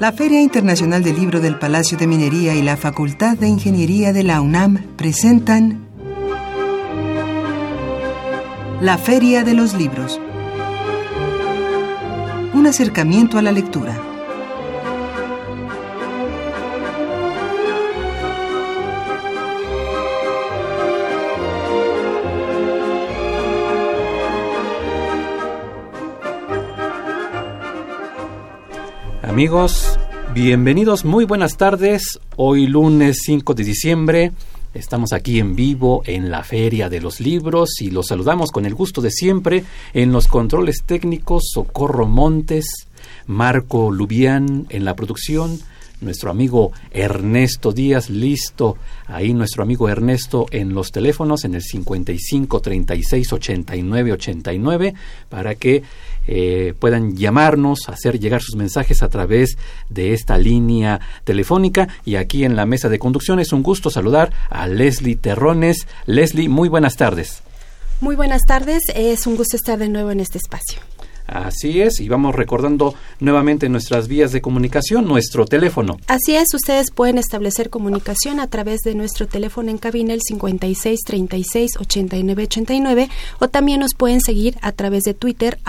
la Feria Internacional del Libro del Palacio de Minería y la Facultad de Ingeniería de la UNAM presentan La Feria de los Libros. Un acercamiento a la lectura. Amigos, bienvenidos, muy buenas tardes. Hoy lunes 5 de diciembre, estamos aquí en vivo en la Feria de los Libros y los saludamos con el gusto de siempre en los controles técnicos Socorro Montes, Marco Lubián en la producción, nuestro amigo Ernesto Díaz, listo, ahí nuestro amigo Ernesto en los teléfonos en el 55 36 89 89 para que puedan llamarnos, hacer llegar sus mensajes a través de esta línea telefónica. Y aquí en la mesa de conducción es un gusto saludar a Leslie Terrones. Leslie, muy buenas tardes. Muy buenas tardes, es un gusto estar de nuevo en este espacio. Así es, y vamos recordando nuevamente nuestras vías de comunicación, nuestro teléfono. Así es, ustedes pueden establecer comunicación a través de nuestro teléfono en cabina, el 56 36 89 89, o también nos pueden seguir a través de Twitter,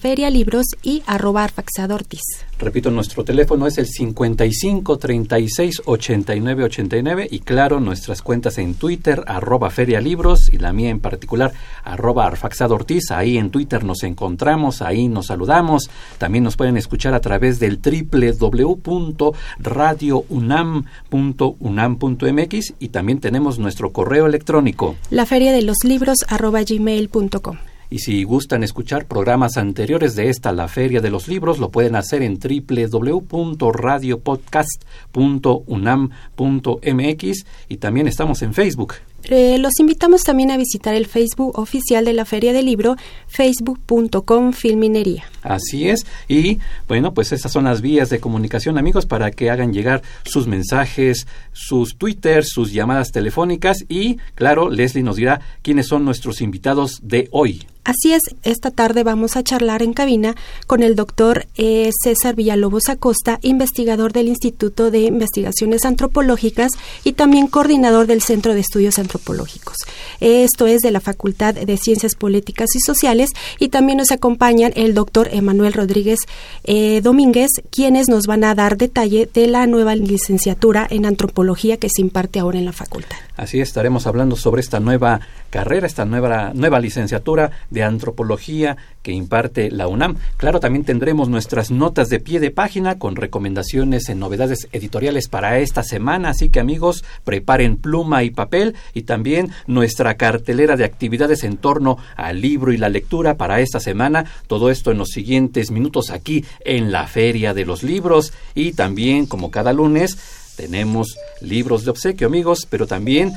@ferialibros y @arfaxadortiz. Repito, nuestro teléfono es el 55 36 89 89, y claro, nuestras cuentas en Twitter, @ferialibros, y la mía en particular, @arfaxadortiz. Ahí en Twitter nos encontramos, ahí nos saludamos. También nos pueden escuchar a través del www.radiounam.unam.mx, y también tenemos nuestro correo electrónico, laferiadeloslibros@gmail.com. Y si gustan escuchar programas anteriores de esta La Feria de los Libros, lo pueden hacer en www.radiopodcast.unam.mx, y también estamos en Facebook. Los invitamos también a visitar el Facebook oficial de la Feria del Libro, facebook.com/filminería. Así es, y bueno, pues esas son las vías de comunicación, amigos, para que hagan llegar sus mensajes, sus Twitter, sus llamadas telefónicas. Y claro, Leslie nos dirá quiénes son nuestros invitados de hoy. Así es, esta tarde vamos a charlar en cabina con el doctor César Villalobos Acosta, investigador del Instituto de Investigaciones Antropológicas y también coordinador del Centro de Estudios Antropológicos. Esto es de la Facultad de Ciencias Políticas y Sociales, y también nos acompañan el doctor Emmanuel Rodríguez Domínguez, quienes nos van a dar detalle de la nueva licenciatura en Antropología que se imparte ahora en la facultad. Así estaremos hablando sobre esta nueva carrera, esta nueva licenciatura de Antropología que imparte la UNAM. Claro, también tendremos nuestras notas de pie de página con recomendaciones en novedades editoriales para esta semana, así que amigos, preparen pluma y papel, y también nuestra cartelera de actividades en torno al libro y la lectura para esta semana. Todo esto en los siguientes minutos aquí en la Feria de los Libros. Y también, como cada lunes, tenemos libros de obsequio, amigos, pero también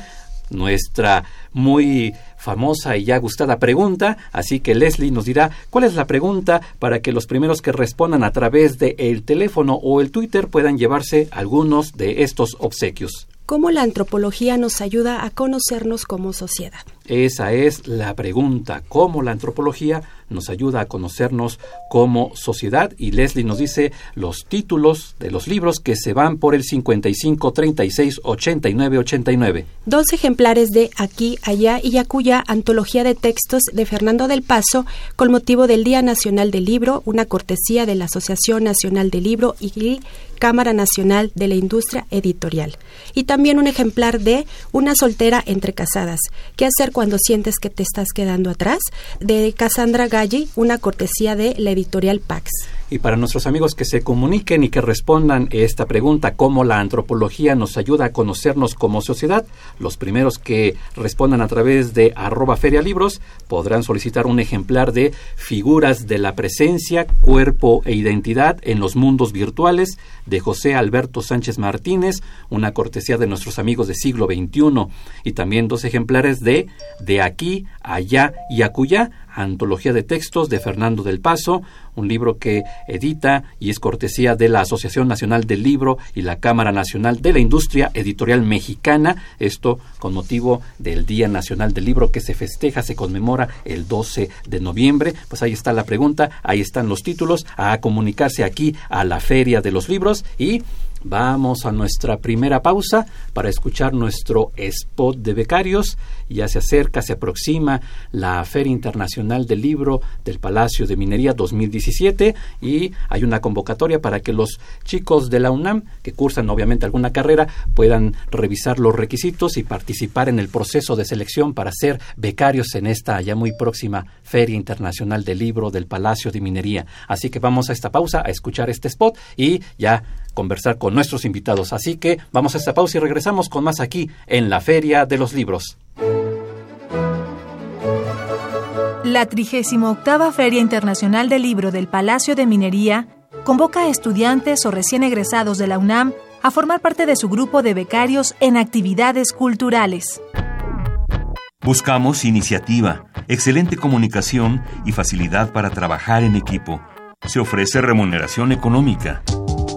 nuestra muy famosa y ya gustada pregunta. Así que Leslie nos dirá cuál es la pregunta para que los primeros que respondan a través del teléfono o el Twitter puedan llevarse algunos de estos obsequios. ¿Cómo la antropología nos ayuda a conocernos como sociedad? Esa es la pregunta. ¿Cómo la antropología nos ayuda a conocernos como sociedad? Y Leslie nos dice los títulos de los libros que se van por el 55 36 89 89. 2 ejemplares de Aquí, Allá y Acuya, antología de textos de Fernando del Paso, con motivo del Día Nacional del Libro, una cortesía de la Asociación Nacional del Libro y Cámara Nacional de la Industria Editorial. Y también un ejemplar de Una soltera entre casadas, ¿qué hacer cuando sientes que te estás quedando atrás?, de Cassandra Galli, una cortesía de la editorial Pax. Y para nuestros amigos que se comuniquen y que respondan esta pregunta, ¿cómo la antropología nos ayuda a conocernos como sociedad?, los primeros que respondan a través de @ferialibros podrán solicitar un ejemplar de Figuras de la Presencia, Cuerpo e Identidad en los Mundos Virtuales, de José Alberto Sánchez Martínez, una cortesía de nuestros amigos de Siglo XXI, y también 2 ejemplares de Aquí, Allá y Acullá, antología de textos de Fernando del Paso, un libro que edita y es cortesía de la Asociación Nacional del Libro y la Cámara Nacional de la Industria Editorial Mexicana, esto con motivo del Día Nacional del Libro que se festeja, se conmemora el 12 de noviembre. Pues ahí está la pregunta, ahí están los títulos, a comunicarse aquí a la Feria de los Libros. Y vamos a nuestra primera pausa para escuchar nuestro spot de becarios. Ya se acerca, se aproxima la Feria Internacional del Libro del Palacio de Minería 2017 y hay una convocatoria para que los chicos de la UNAM que cursan obviamente alguna carrera puedan revisar los requisitos y participar en el proceso de selección para ser becarios en esta ya muy próxima Feria Internacional del Libro del Palacio de Minería. Así que vamos a esta pausa a escuchar este spot y ya conversar con nuestros invitados. Así que vamos a esta pausa y regresamos con más aquí en la Feria de los Libros. La 38ª Feria Internacional del Libro del Palacio de Minería convoca a estudiantes o recién egresados de la UNAM a formar parte de su grupo de becarios en actividades culturales. Buscamos iniciativa, excelente comunicación y facilidad para trabajar en equipo. Se ofrece remuneración económica.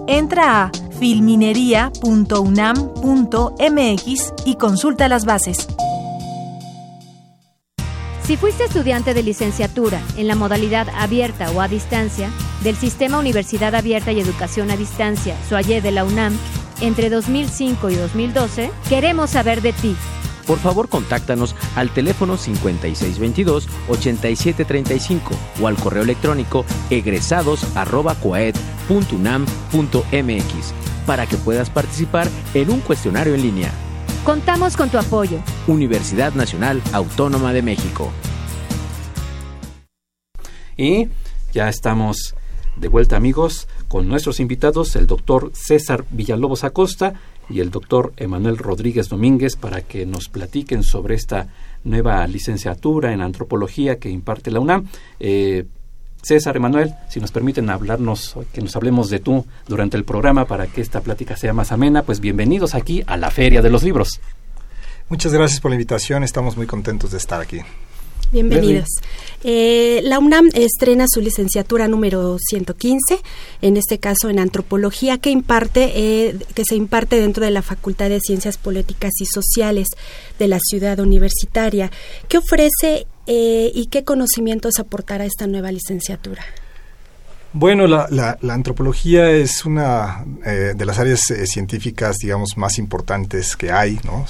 Entra a filminería.unam.mx y consulta las bases. Si fuiste estudiante de licenciatura en la modalidad abierta o a distancia del Sistema Universidad Abierta y Educación a Distancia, SUAYE de la UNAM, entre 2005 y 2012, queremos saber de ti. Por favor, contáctanos al teléfono 5622-8735 o al correo electrónico egresados@coaed.unam.mx para que puedas participar en un cuestionario en línea. Contamos con tu apoyo. Universidad Nacional Autónoma de México. Y ya estamos de vuelta, amigos, con nuestros invitados, el doctor César Villalobos Acosta y el doctor Emmanuel Rodríguez Domínguez, para que nos platiquen sobre esta nueva licenciatura en antropología que imparte la UNAM. César, Emmanuel, si nos permiten que nos hablemos de tú durante el programa para que esta plática sea más amena, pues bienvenidos aquí a la Feria de los Libros. Muchas gracias por la invitación, estamos muy contentos de estar aquí. Bienvenidos. La UNAM estrena su licenciatura número 115, en este caso en antropología, que se imparte dentro de la Facultad de Ciencias Políticas y Sociales de la Ciudad Universitaria. ¿Qué ofrece y qué conocimientos aportará esta nueva licenciatura? Bueno, la antropología es una de las áreas científicas, digamos, más importantes que hay, ¿no?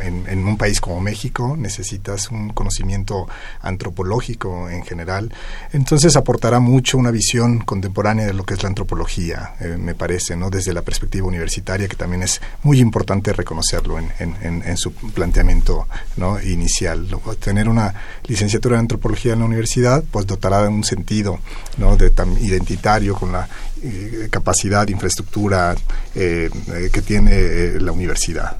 En un país como México necesitas un conocimiento antropológico en general. Entonces aportará mucho una visión contemporánea de lo que es la antropología, me parece, ¿no? Desde la perspectiva universitaria, que también es muy importante reconocerlo en su planteamiento, ¿no? Inicial. Tener una licenciatura en antropología en la universidad, pues dotará de un sentido, ¿no? Identitario con la capacidad, infraestructura que tiene la universidad.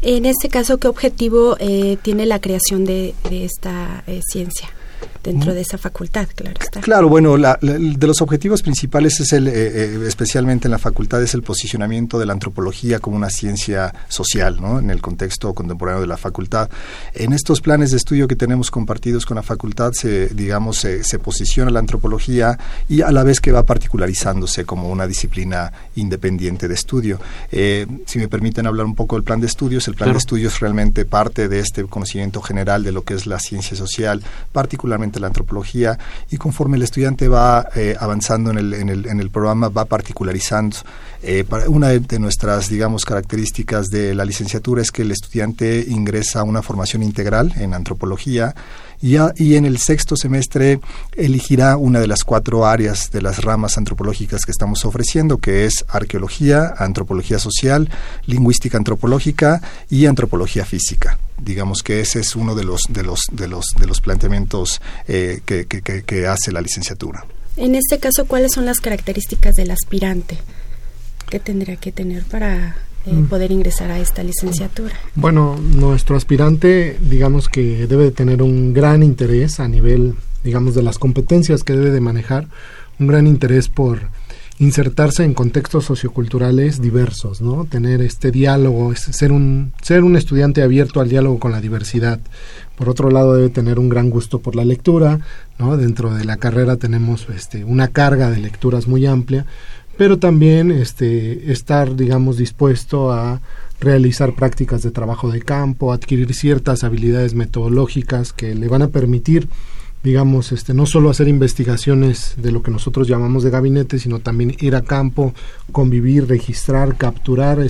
En este caso, ¿qué objetivo tiene la creación de esta ciencia dentro de esa facultad? Claro está. Claro, bueno, de los objetivos principales es especialmente en la facultad, es el posicionamiento de la antropología como una ciencia social, ¿no? En el contexto contemporáneo de la facultad. En estos planes de estudio que tenemos compartidos con la facultad, se posiciona la antropología y a la vez que va particularizándose como una disciplina independiente de estudio. Si me permiten hablar un poco del plan de estudios, el plan de estudios realmente parte de este conocimiento general de lo que es la ciencia social, particularmente la antropología, y conforme el estudiante va avanzando en el programa, va particularizando. Una de nuestras, digamos, características de la licenciatura es que el estudiante ingresa a una formación integral en antropología y en el sexto semestre elegirá una de las 4 áreas de las ramas antropológicas que estamos ofreciendo, que es arqueología, antropología social, lingüística antropológica y antropología física. Digamos que ese es uno de los planteamientos que hace la licenciatura. En este caso, ¿cuáles son las características del aspirante que tendría que tener para poder ingresar a esta licenciatura? Bueno, nuestro aspirante, digamos que debe de tener un gran interés a nivel, digamos, de las competencias que debe de manejar, un gran interés por insertarse en contextos socioculturales diversos, ¿no? Tener este diálogo, ser un estudiante abierto al diálogo con la diversidad. Por otro lado, debe tener un gran gusto por la lectura, ¿no? Dentro de la carrera tenemos una carga de lecturas muy amplia, pero también estar, digamos, dispuesto a realizar prácticas de trabajo de campo, adquirir ciertas habilidades metodológicas que le van a permitir, digamos, no solo hacer investigaciones de lo que nosotros llamamos de gabinete, sino también ir a campo, convivir, registrar, capturar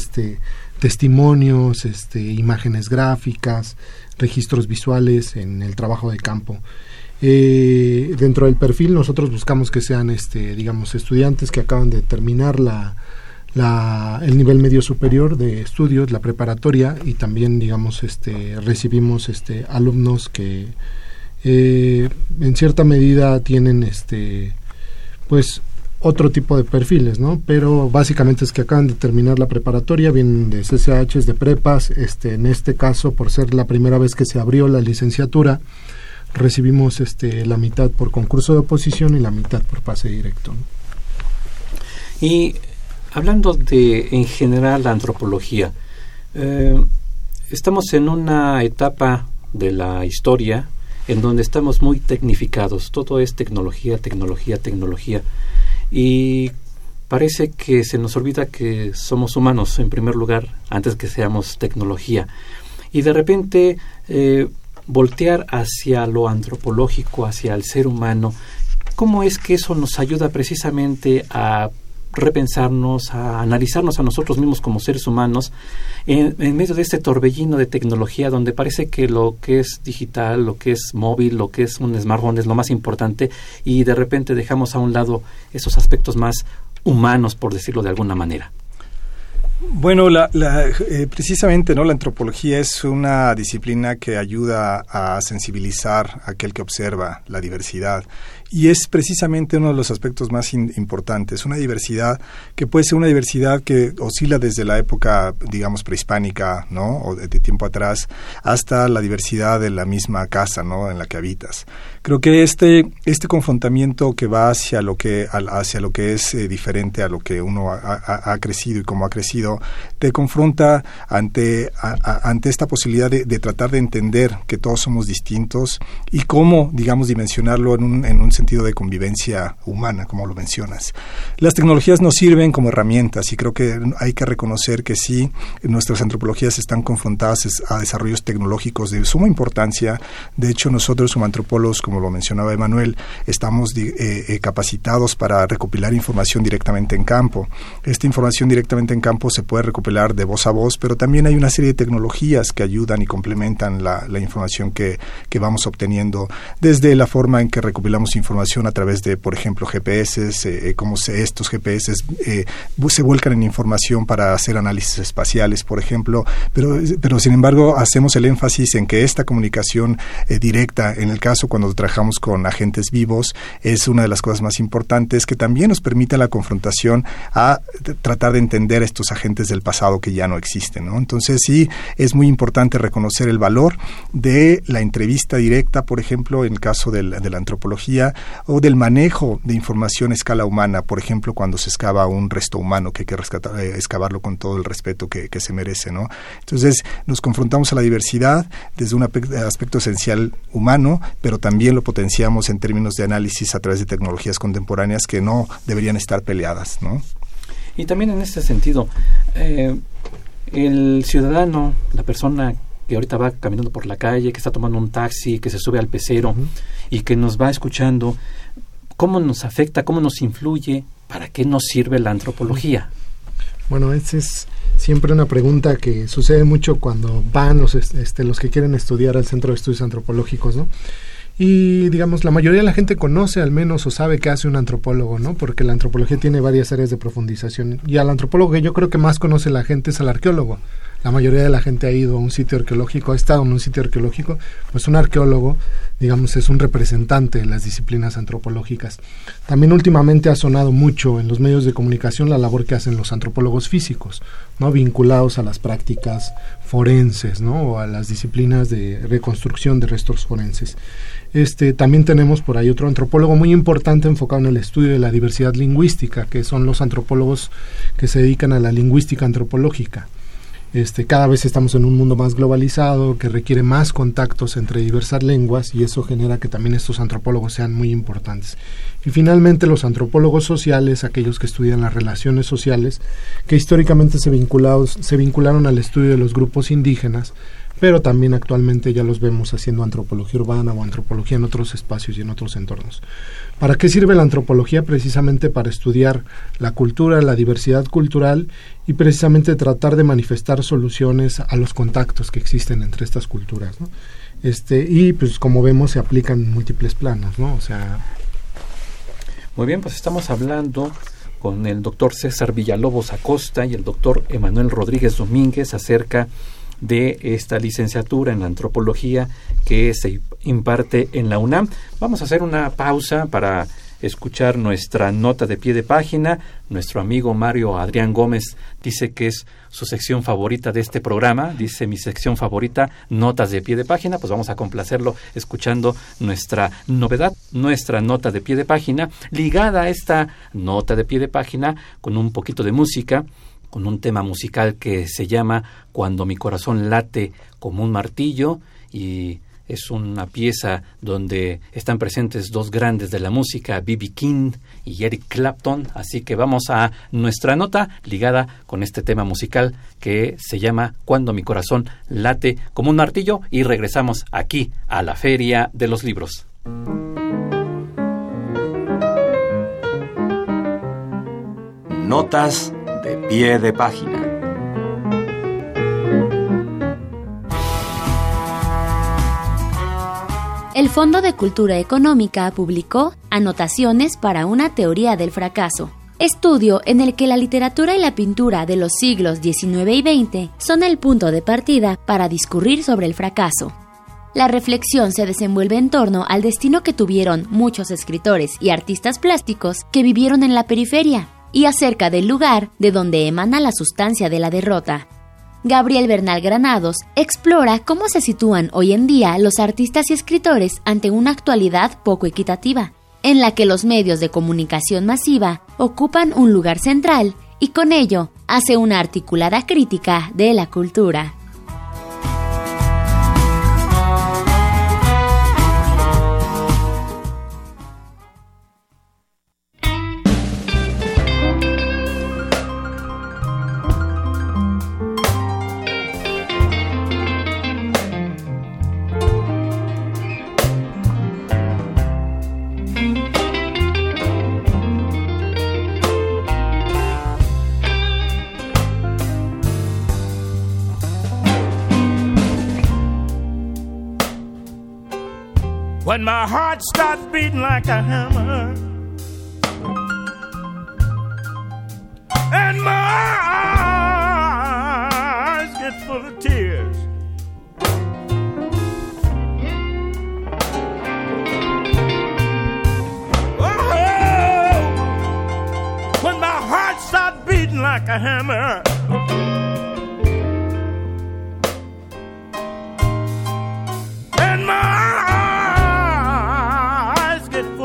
testimonios, imágenes gráficas, registros visuales en el trabajo de campo. Dentro del perfil nosotros buscamos que sean, digamos, estudiantes que acaban de terminar el nivel medio superior de estudios, la preparatoria, y también, digamos, recibimos alumnos que en cierta medida tienen pues otro tipo de perfiles, ¿no? Pero básicamente es que acaban de terminar la preparatoria, vienen de CCHs, de prepas, en este caso, por ser la primera vez que se abrió la licenciatura, recibimos la mitad por concurso de oposición y la mitad por pase directo, ¿no? Y hablando de, en general, la antropología, estamos en una etapa de la historia en donde estamos muy tecnificados, todo es tecnología, y parece que se nos olvida que somos humanos en primer lugar, antes que seamos tecnología, y de repente voltear hacia lo antropológico, hacia el ser humano, ¿cómo es que eso nos ayuda precisamente a repensarnos, a analizarnos a nosotros mismos como seres humanos en medio de este torbellino de tecnología donde parece que lo que es digital, lo que es móvil, lo que es un smartphone es lo más importante, y de repente dejamos a un lado esos aspectos más humanos, por decirlo de alguna manera? Bueno, precisamente, ¿no? La antropología es una disciplina que ayuda a sensibilizar a aquel que observa la diversidad, y es precisamente uno de los aspectos más importantes, una diversidad que puede ser una diversidad que oscila desde la época, digamos, prehispánica, ¿no? O de tiempo atrás, hasta la diversidad de la misma casa, ¿no? En la que habitas. Creo que este confrontamiento que va hacia lo que es diferente a lo que uno ha crecido y cómo ha crecido, te confronta ante esta posibilidad de tratar de entender que todos somos distintos y cómo, digamos, dimensionarlo en un sentido de convivencia humana, como lo mencionas. Las tecnologías nos sirven como herramientas y creo que hay que reconocer que sí, nuestras antropologías están confrontadas a desarrollos tecnológicos de suma importancia. De hecho, nosotros como antropólogos, como lo mencionaba Emmanuel, estamos capacitados para recopilar información directamente en campo. Esta información directamente en campo se puede recopilar de voz a voz, pero también hay una serie de tecnologías que ayudan y complementan la información que vamos obteniendo, desde la forma en que recopilamos información a través de, por ejemplo, GPS, cómo estos GPS se vuelcan en información para hacer análisis espaciales, por ejemplo, pero sin embargo hacemos el énfasis en que esta comunicación directa, en el caso cuando trabajamos con agentes vivos, es una de las cosas más importantes que también nos permite la confrontación a tratar de entender estos agentes del pasado que ya no existen, ¿no? Entonces sí, es muy importante reconocer el valor de la entrevista directa, por ejemplo, en el caso de la antropología, o del manejo de información a escala humana, por ejemplo, cuando se excava un resto humano que hay que excavarlo con todo el respeto que se merece, ¿no? Entonces nos confrontamos a la diversidad desde un aspecto esencial humano, pero también lo potenciamos en términos de análisis a través de tecnologías contemporáneas que no deberían estar peleadas, ¿no? Y también en este sentido, el ciudadano, la persona que ahorita va caminando por la calle, que está tomando un taxi, que se sube al pecero y que nos va escuchando, ¿cómo nos afecta, cómo nos influye, para qué nos sirve la antropología? Bueno, esa es siempre una pregunta que sucede mucho cuando van los que quieren estudiar al Centro de Estudios Antropológicos, ¿no? Y, digamos, la mayoría de la gente conoce al menos o sabe qué hace un antropólogo, ¿no? Porque la antropología tiene varias áreas de profundización. Y al antropólogo que yo creo que más conoce la gente es al arqueólogo, la mayoría de la gente ha ido a un sitio arqueológico, ha estado en un sitio arqueológico, pues un arqueólogo, digamos, es un representante de las disciplinas antropológicas. También últimamente ha sonado mucho en los medios de comunicación la labor que hacen los antropólogos físicos, ¿no?, vinculados a las prácticas forenses, ¿no?, o a las disciplinas de reconstrucción de restos forenses. También tenemos por ahí otro antropólogo muy importante enfocado en el estudio de la diversidad lingüística, que son los antropólogos que se dedican a la lingüística antropológica. Cada vez estamos en un mundo más globalizado que requiere más contactos entre diversas lenguas, y eso genera que también estos antropólogos sean muy importantes. Y finalmente los antropólogos sociales, aquellos que estudian las relaciones sociales, que históricamente se vincularon al estudio de los grupos indígenas, pero también actualmente ya los vemos haciendo antropología urbana o antropología en otros espacios y en otros entornos. ¿Para qué sirve la antropología? Precisamente para estudiar la cultura, la diversidad cultural, y precisamente tratar de manifestar soluciones a los contactos que existen entre estas culturas, ¿no? Y pues como vemos se aplican en múltiples planos, ¿no? O sea... Muy bien, pues estamos hablando con el doctor César Villalobos Acosta y el doctor Emmanuel Rodríguez Domínguez acerca de esta licenciatura en la antropología que se imparte en la UNAM. Vamos a hacer una pausa para escuchar nuestra nota de pie de página. Nuestro amigo Mario Adrián Gómez dice que es su sección favorita de este programa. Dice: mi sección favorita, notas de pie de página. Pues vamos a complacerlo escuchando nuestra novedad, nuestra nota de pie de página, ligada a esta nota de pie de página con un poquito de música, con un tema musical que se llama Cuando mi corazón late como un martillo, y es una pieza donde están presentes dos grandes de la música, B.B. King y Eric Clapton. Así que vamos a nuestra nota ligada con este tema musical que se llama Cuando mi corazón late como un martillo, y regresamos aquí a la Feria de los Libros. Notas de pie de página. El Fondo de Cultura Económica publicó Anotaciones para una teoría del fracaso, estudio en el que la literatura y la pintura de los siglos XIX y XX son el punto de partida para discurrir sobre el fracaso. La reflexión se desenvuelve en torno al destino que tuvieron muchos escritores y artistas plásticos que vivieron en la periferia, y acerca del lugar de donde emana la sustancia de la derrota. Gabriel Bernal Granados explora cómo se sitúan hoy en día los artistas y escritores ante una actualidad poco equitativa, en la que los medios de comunicación masiva ocupan un lugar central, y con ello hace una articulada crítica de la cultura. When my heart starts beating like a hammer and my eyes get full of tears, oh, when my heart starts beating like a hammer and my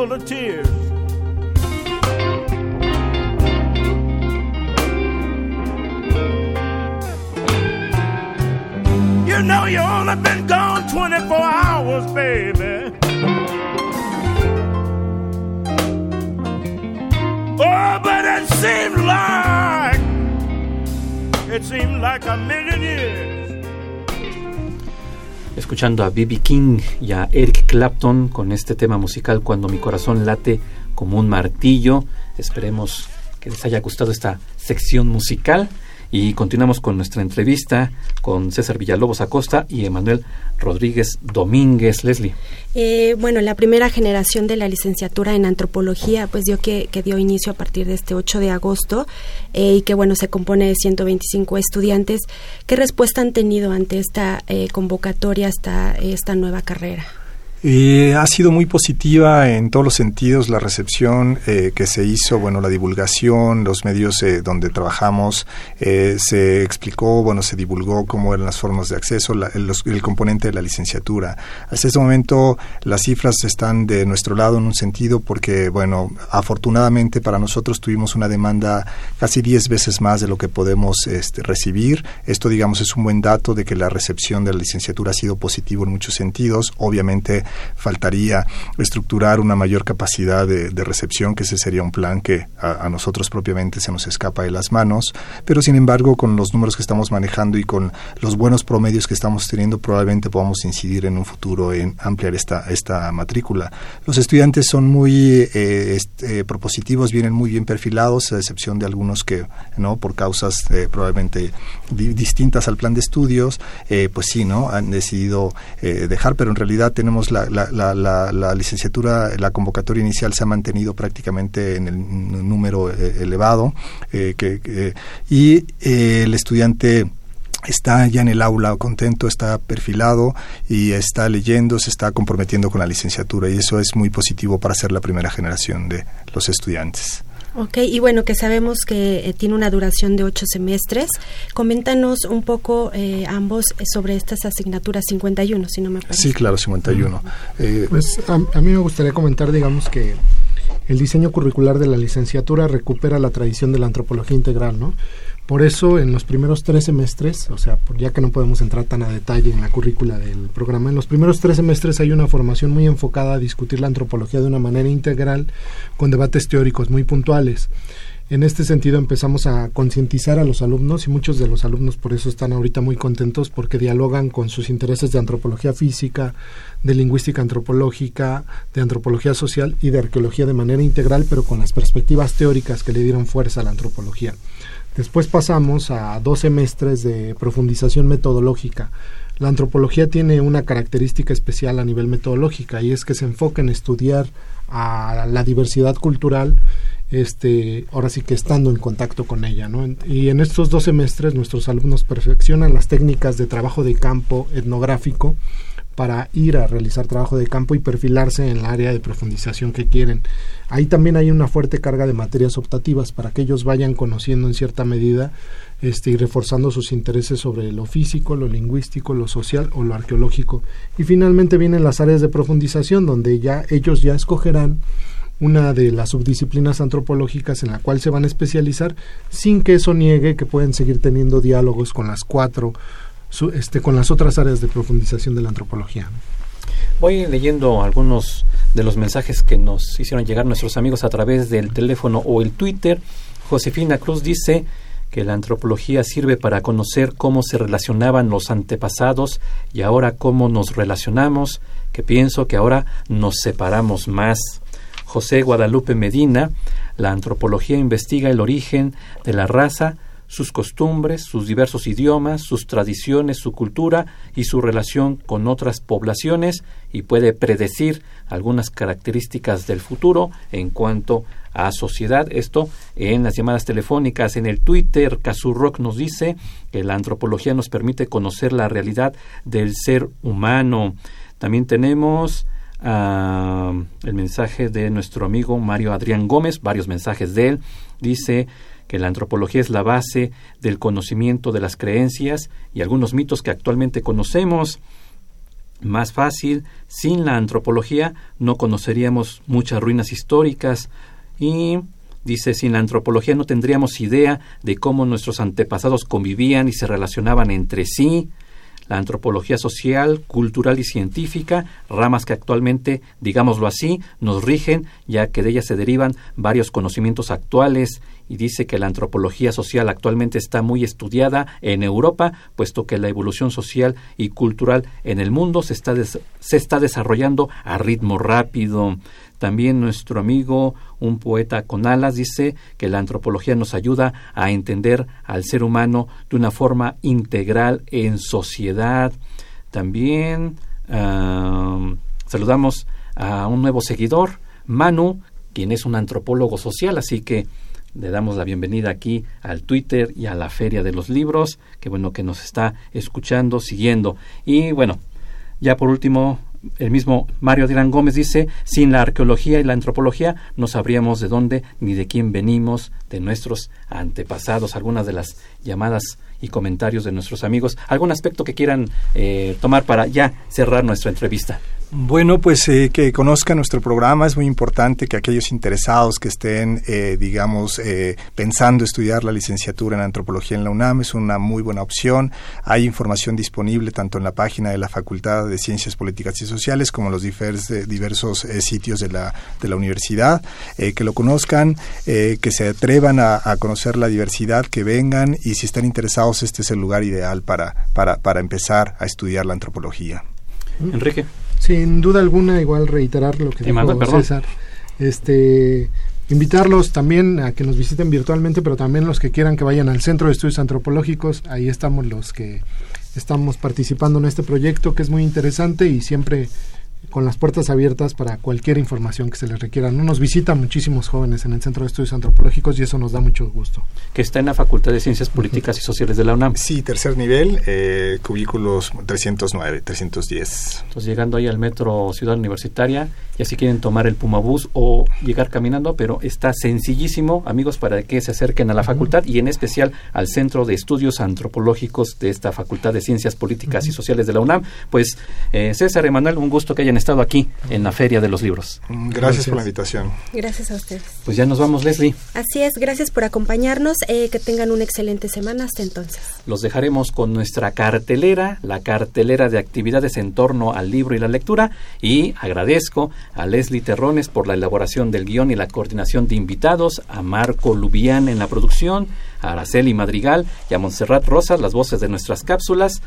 of tears. You know you only been gone 24 hours, baby. Oh, but it seemed like a million years. Escuchando a B.B. King y a Eric Clapton con este tema musical Cuando mi corazón late como un martillo. Esperemos que les haya gustado esta sección musical Y continuamos con nuestra entrevista con César Villalobos Acosta y Emmanuel Rodríguez Domínguez. Leslie. Bueno, la primera generación de la licenciatura en antropología pues dio inicio a partir de este 8 de agosto y que bueno se compone de 125 estudiantes. ¿Qué respuesta han tenido ante esta convocatoria, esta nueva carrera? Ha sido muy positiva en todos los sentidos la recepción que se hizo, bueno, la divulgación, los medios donde trabajamos, se explicó, bueno, se divulgó cómo eran las formas de acceso, el componente de la licenciatura. Hasta este momento las cifras están de nuestro lado en un sentido porque, bueno, afortunadamente para nosotros tuvimos una demanda casi 10 veces más de lo que podemos recibir. Esto, digamos, es un buen dato de que la recepción de la licenciatura ha sido positiva en muchos sentidos. Obviamente faltaría estructurar una mayor capacidad de recepción, que ese sería un plan que a nosotros propiamente se nos escapa de las manos, pero sin embargo con los números que estamos manejando y con los buenos promedios que estamos teniendo probablemente podamos incidir en un futuro en ampliar esta matrícula. Los estudiantes son muy propositivos, vienen muy bien perfilados, a excepción de algunos que no por causas probablemente distintas al plan de estudios pues sí, ¿no? han decidido dejar, pero en realidad tenemos la licenciatura, la convocatoria inicial se ha mantenido prácticamente en el número elevado y el estudiante está ya en el aula contento, está perfilado y está leyendo, se está comprometiendo con la licenciatura y eso es muy positivo para ser la primera generación de los estudiantes. Ok, y bueno, que sabemos que tiene una duración de 8 semestres. Coméntanos un poco ambos sobre estas asignaturas 51, si no me parece. Sí, claro, 51. Pues a mí me gustaría comentar, digamos, que el diseño curricular de la licenciatura recupera la tradición de la antropología integral, ¿no? Por eso, en los primeros 3 semestres, o sea, ya que no podemos entrar tan a detalle en la currícula del programa, en los primeros 3 semestres hay una formación muy enfocada a discutir la antropología de una manera integral, con debates teóricos muy puntuales. En este sentido empezamos a concientizar a los alumnos y muchos de los alumnos por eso están ahorita muy contentos porque dialogan con sus intereses de antropología física, de lingüística antropológica, de antropología social y de arqueología de manera integral, pero con las perspectivas teóricas que le dieron fuerza a la antropología. Después pasamos a 2 semestres de profundización metodológica. La antropología tiene una característica especial a nivel metodológica y es que se enfoca en estudiar a la diversidad cultural, ahora sí que estando en contacto con ella, ¿no? Y en estos 2 semestres nuestros alumnos perfeccionan las técnicas de trabajo de campo etnográfico para ir a realizar trabajo de campo y perfilarse en el área de profundización que quieren. Ahí también hay una fuerte carga de materias optativas para que ellos vayan conociendo en cierta medida y reforzando sus intereses sobre lo físico, lo lingüístico, lo social o lo arqueológico. Y finalmente vienen las áreas de profundización donde ya ellos ya escogerán una de las subdisciplinas antropológicas en la cual se van a especializar sin que eso niegue que pueden seguir teniendo diálogos con las 4 con las otras áreas de profundización de la antropología. Voy leyendo algunos de los mensajes que nos hicieron llegar nuestros amigos a través del teléfono o el Twitter. Josefina Cruz dice que la antropología sirve para conocer cómo se relacionaban los antepasados y ahora cómo nos relacionamos, que pienso que ahora nos separamos más. José Guadalupe Medina, la antropología investiga el origen de la raza, sus costumbres, sus diversos idiomas, sus tradiciones, su cultura y su relación con otras poblaciones y puede predecir algunas características del futuro en cuanto a sociedad. Esto en las llamadas telefónicas. En el Twitter, Kazurrock nos dice que la antropología nos permite conocer la realidad del ser humano. También tenemos el mensaje de nuestro amigo Mario Adrián Gómez, varios mensajes de él. Dice que la antropología es la base del conocimiento de las creencias y algunos mitos que actualmente conocemos. Más fácil, sin la antropología no conoceríamos muchas ruinas históricas y dice, sin la antropología no tendríamos idea de cómo nuestros antepasados convivían y se relacionaban entre sí. La antropología social, cultural y científica, ramas que actualmente, digámoslo así, nos rigen, ya que de ellas se derivan varios conocimientos actuales y dice que la antropología social actualmente está muy estudiada en Europa, puesto que la evolución social y cultural en el mundo se está desarrollando a ritmo rápido. También nuestro amigo, un poeta con alas, dice que la antropología nos ayuda a entender al ser humano de una forma integral en sociedad. También saludamos a un nuevo seguidor, Manu, quien es un antropólogo social, así que le damos la bienvenida aquí al Twitter y a la Feria de los Libros, que bueno que nos está escuchando, siguiendo. Y bueno, ya por último, el mismo Mario Adrián Gómez dice: sin la arqueología y la antropología no sabríamos de dónde ni de quién venimos, de nuestros antepasados. Algunas de las llamadas y comentarios de nuestros amigos. ¿Algún aspecto que quieran tomar para ya cerrar nuestra entrevista? Bueno, pues que conozcan nuestro programa. Es muy importante que aquellos interesados que estén, pensando estudiar la licenciatura en antropología en la UNAM, es una muy buena opción. Hay información disponible tanto en la página de la Facultad de Ciencias Políticas y Sociales como en los diversos sitios de la universidad. Que lo conozcan, que se atrevan a conocer la diversidad, que vengan, y si están interesados, este es el lugar ideal para empezar a estudiar la antropología. Enrique. Sin duda alguna, igual reiterar lo que dijo César. Invitarlos también a que nos visiten virtualmente, pero también los que quieran que vayan al Centro de Estudios Antropológicos. Ahí estamos los que estamos participando en este proyecto, que es muy interesante, y siempre con las puertas abiertas para cualquier información que se les requiera. Nos visitan muchísimos jóvenes en el Centro de Estudios Antropológicos y eso nos da mucho gusto. Que está en la Facultad de Ciencias Políticas y Sociales de la UNAM. Sí, tercer nivel, cubículos 309, 310. Entonces, llegando ahí al metro Ciudad Universitaria, ya si quieren tomar el Pumabús o llegar caminando, pero está sencillísimo, amigos, para que se acerquen a la facultad y en especial al Centro de Estudios Antropológicos de esta Facultad de Ciencias Políticas y Sociales de la UNAM. Pues, César, Emanuel, un gusto que hayan estado aquí en la Feria de los Libros. Gracias por la invitación. Gracias a ustedes. Pues ya nos vamos, Leslie. Así es, gracias por acompañarnos, que tengan una excelente semana hasta entonces. Los dejaremos con nuestra cartelera, la cartelera de actividades en torno al libro y la lectura, y agradezco a Leslie Terrones por la elaboración del guión y la coordinación de invitados, a Marco Lubián en la producción, a Araceli Madrigal y a Montserrat Rosas, las voces de nuestras cápsulas,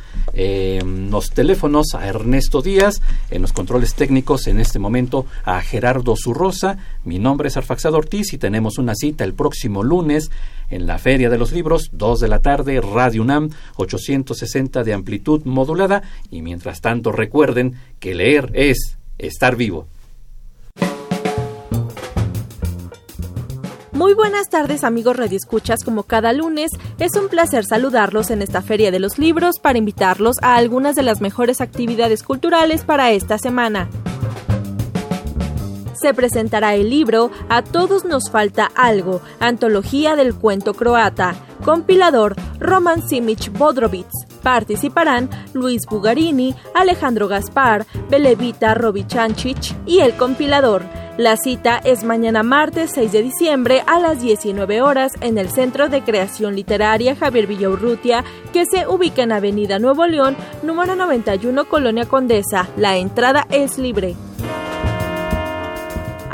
los teléfonos a Ernesto Díaz, en los controles técnicos en este momento a Gerardo Zurrosa. Mi nombre es Arfaxado Ortiz y tenemos una cita el próximo lunes en la Feria de los Libros, 2 de la tarde, Radio UNAM, 860 de amplitud modulada, y mientras tanto recuerden que leer es estar vivo. Muy buenas tardes, amigos radioescuchas. Como cada lunes, es un placer saludarlos en esta Feria de los Libros para invitarlos a algunas de las mejores actividades culturales para esta semana. Se presentará el libro A todos nos falta algo, antología del cuento croata, compilador Roman Simic-Bodrovic. Participarán Luis Bugarini, Alejandro Gaspar, Belevita Robichancich y el compilador. La cita es mañana martes 6 de diciembre a las 19 horas en el Centro de Creación Literaria Javier Villaurrutia, que se ubica en Avenida Nuevo León, número 91, Colonia Condesa. La entrada es libre.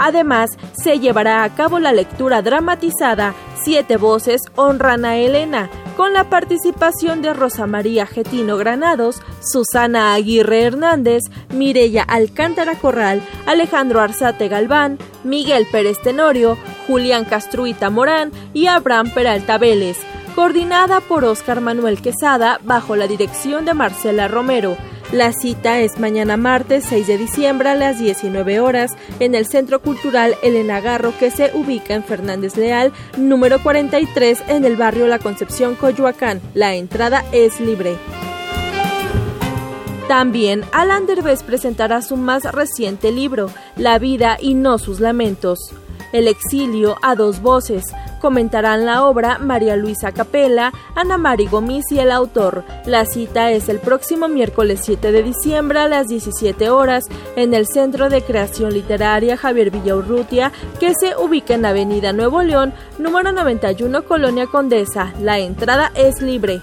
Además, se llevará a cabo la lectura dramatizada Siete voces honran a Elena, con la participación de Rosa María Getino Granados, Susana Aguirre Hernández, Mireya Alcántara Corral, Alejandro Arzate Galván, Miguel Pérez Tenorio, Julián Castruita Morán y Abraham Peralta Vélez, coordinada por Oscar Manuel Quesada bajo la dirección de Marcela Romero. La cita es mañana martes 6 de diciembre a las 19 horas en el Centro Cultural Elena Garro, que se ubica en Fernández Leal, número 43, en el barrio La Concepción, Coyoacán. La entrada es libre. También Alan Derbez presentará su más reciente libro, La vida y no sus lamentos. El exilio a dos voces. Comentarán la obra María Luisa Capela, Ana Mari Gómez y el autor. La cita es el próximo miércoles 7 de diciembre a las 17 horas en el Centro de Creación Literaria Javier Villaurrutia, que se ubica en Avenida Nuevo León, número 91, Colonia Condesa. La entrada es libre.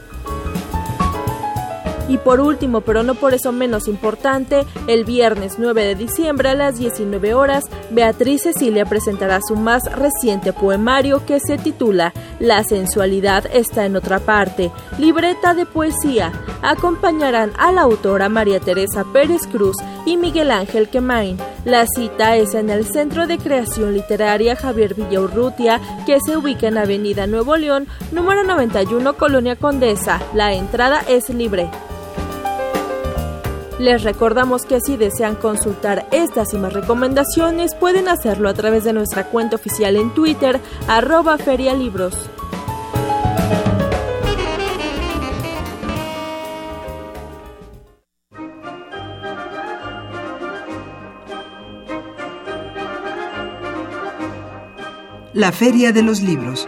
Y por último, pero no por eso menos importante, el viernes 9 de diciembre a las 19 horas, Beatriz Cecilia presentará su más reciente poemario que se titula La sensualidad está en otra parte, libreta de poesía. Acompañarán a la autora María Teresa Pérez Cruz y Miguel Ángel Quemain. La cita es en el Centro de Creación Literaria Javier Villaurrutia, que se ubica en Avenida Nuevo León, número 91, Colonia Condesa. La entrada es libre. Les recordamos que si desean consultar estas y más recomendaciones, pueden hacerlo a través de nuestra cuenta oficial en Twitter, @ferialibros. La Feria de los Libros,